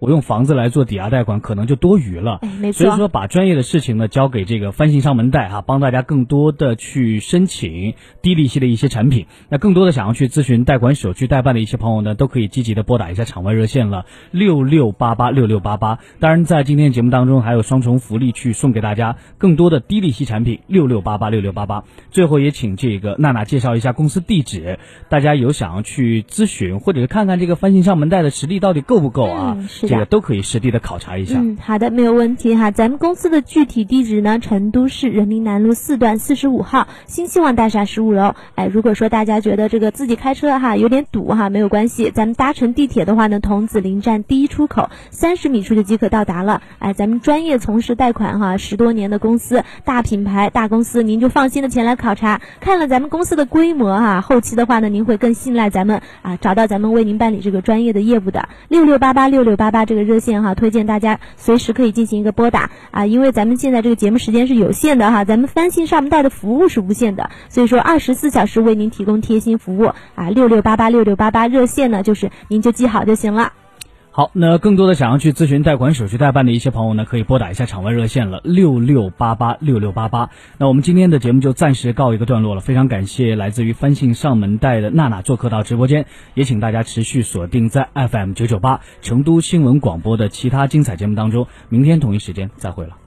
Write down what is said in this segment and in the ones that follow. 我用房子来做抵押贷款可能就多余了，没错。所以说把专业的事情呢交给这个翻新商门贷帮大家更多的去申请低利息的一些产品。那更多的想要去咨询贷款手续代办的一些朋友呢，都可以积极的拨打一下场外热线了66886688。当然在今天节目当中还有双重福利去送给大家，更多的低利息产品66886688。最后也请这个娜娜介绍一下公司地址，大家有想要去咨询或者是看看这个翻新商门贷的实力到底够不够啊，这个都可以实地的考察一下。好的，没有问题哈。咱们公司的具体地址呢，成都市人民南路4段45号新希望大厦15楼。如果说大家觉得这个自己开车有点堵没有关系，咱们搭乘地铁的话呢，桐梓林站第1出口30米处就即可到达了。咱们专业从事贷款10多年的公司，大品牌大公司，您就放心的前来考察，看了咱们公司的规模后期的话呢，您会更信赖咱们找到咱们为您办理这个专业的业务的。66886688这个热线推荐大家随时可以进行一个拨打因为咱们现在这个节目时间是有限的咱们翻新商门贷的服务是无限的，所以说24小时为您提供贴心服务66886688热线呢，就是您就记好就行了。好，那更多的想要去咨询贷款手续代办的一些朋友呢，可以拨打一下场外热线了66886688。那我们今天的节目就暂时告一个段落了，非常感谢来自于翻信上门贷的娜娜做客到直播间，也请大家持续锁定在 FM998 成都新闻广播的其他精彩节目当中，明天同一时间再会了。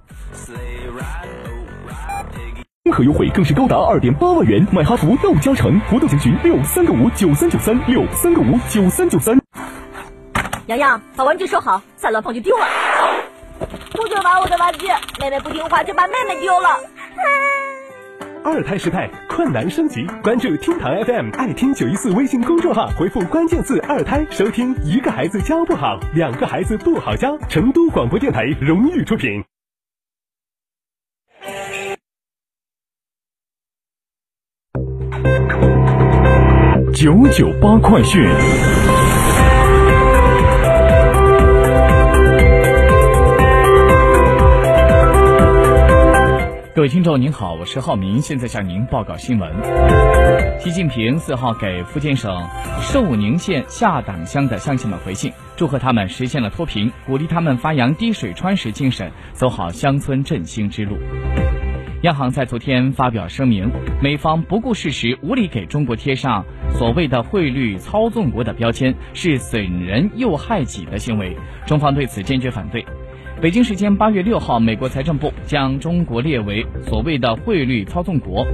可优惠更是高达2.8万元，买哈弗到嘉诚，活动详询6395939363959393。洋洋，把玩具收好，再乱碰就丢了。不准玩我的玩具，妹妹不听话就把妹妹丢了。二胎时代困难升级，关注厅堂 FM 爱听914微信公众号，回复关键字二胎收听。一个孩子教不好，2个孩子不好教。成都广播电台荣誉出品。998快讯。各位听众您好，我是浩明，现在向您报告新闻。习近平4号给福建省寿宁县下党乡的乡亲们回信，祝贺他们实现了脱贫，鼓励他们发扬滴水穿石精神，走好乡村振兴之路。央行在昨天发表声明，美方不顾事实，无理给中国贴上所谓的汇率操纵国的标签，是损人又害己的行为，中方对此坚决反对。北京时间8月6号，美国财政部将中国列为所谓的汇率操纵国。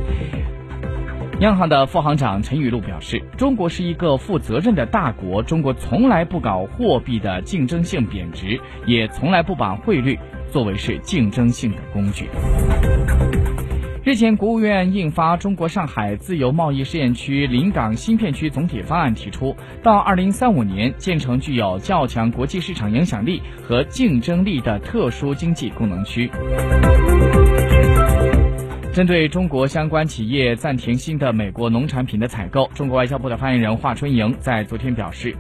央行的副行长陈雨露表示，中国是一个负责任的大国，中国从来不搞货币的竞争性贬值，也从来不把汇率作为是竞争性的工具。日前，国务院印发《中国上海自由贸易试验区临港新片区总体方案》，提出到2035年建成具有较强国际市场影响力和竞争力的特殊经济功能区。针对中国相关企业暂停新的美国农产品的采购，中国外交部的发言人华春莹在昨天表示，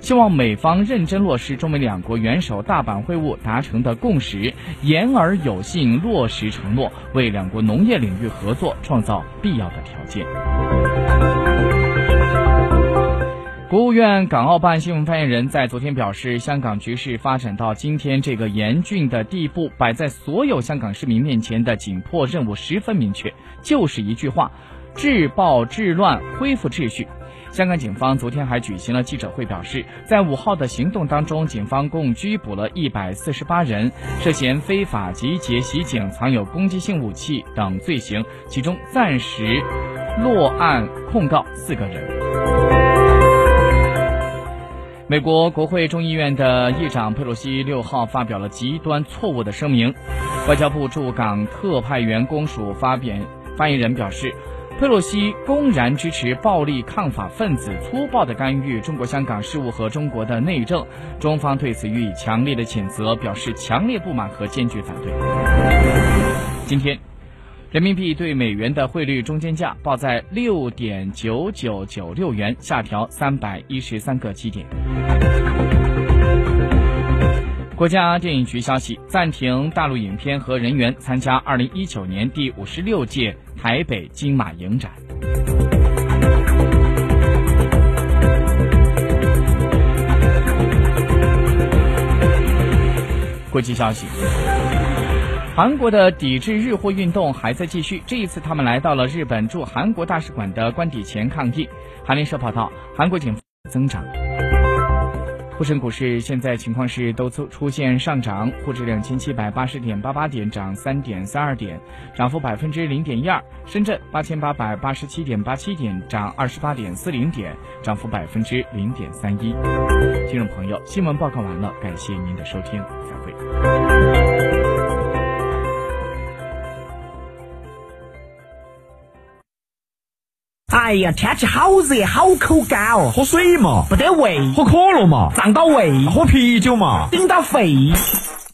希望美方认真落实中美两国元首大阪会晤达成的共识，言而有信，落实承诺，为两国农业领域合作创造必要的条件。国务院港澳办新闻发言人在昨天表示，香港局势发展到今天这个严峻的地步，摆在所有香港市民面前的紧迫任务十分明确，就是一句话：治暴治乱，恢复秩序。香港警方昨天还举行了记者会，表示在5号的行动当中，警方共拘捕了148人，涉嫌非法集结、袭警、藏有攻击性武器等罪行，其中暂时落案控告4个人。美国国会众议院的议长佩洛西6号发表了极端错误的声明，外交部驻港特派员公署发言人表示，佩洛西公然支持暴力抗法分子粗暴地干预中国香港事务和中国的内政，中方对此予以强烈的谴责，表示强烈不满和坚决反对。今天，人民币对美元的汇率中间价报在 6.9996 元，下调313个基点。国家电影局消息，暂停大陆影片和人员参加2019年第56届台北金马影展。国际消息，韩国的抵制日货运动还在继续，这一次他们来到了日本驻韩国大使馆的官邸前抗议。韩联社报道，韩国警方增长。沪深股市现在情况是都出现上涨，沪指2780.88点涨3.32点，涨幅0.12%；深圳8887.87点涨28.40点，涨幅0.31%。听众朋友，新闻报告完了，感谢您的收听，再会。哎呀，天气好热，好口干哦！喝水嘛，不得胃；喝可乐嘛，胀到胃；喝啤酒嘛，顶到肺。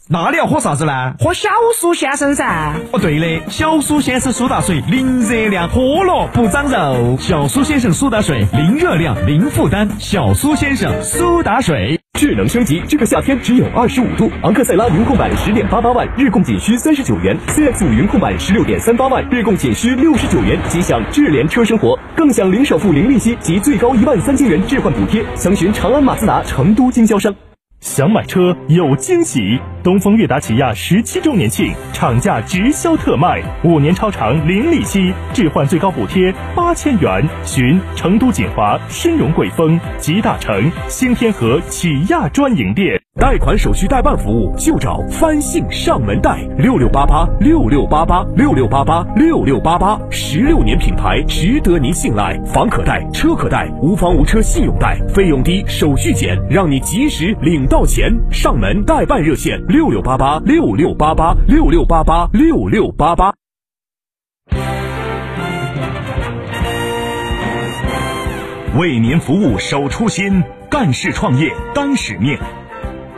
那你要喝啥子呢？喝小苏先生噻！哦，对的，小苏先生苏打水，零热量，喝了不长肉。小苏先生苏打水，零热量，零负担。小苏先生苏打水。智能升级，这个夏天只有25度。昂克赛拉云控版10.88万，日供仅需39元。CX5 云控版16.38万，日供仅需69元。即享智联车生活，更享零首付、零利息及最高13000元置换补贴。详询长安马自达成都经销商。想买车有惊喜！东风悦达起亚17周年庆，厂价直销特卖，5年超长零利息，置换最高补贴8000元。寻成都锦华、申荣贵丰、吉大成、兴天河起亚专营店。贷款手续代办服务就找翻信上门贷，668866886688，16年品牌，值得您信赖。房可贷、车可贷、无房无车信用贷，费用低，手续简，让你及时领到钱。上门代办热线668866886688。为您服务首出新，干事创业单使命。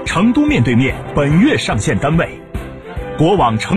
成都面对面本月上线单位，国网成。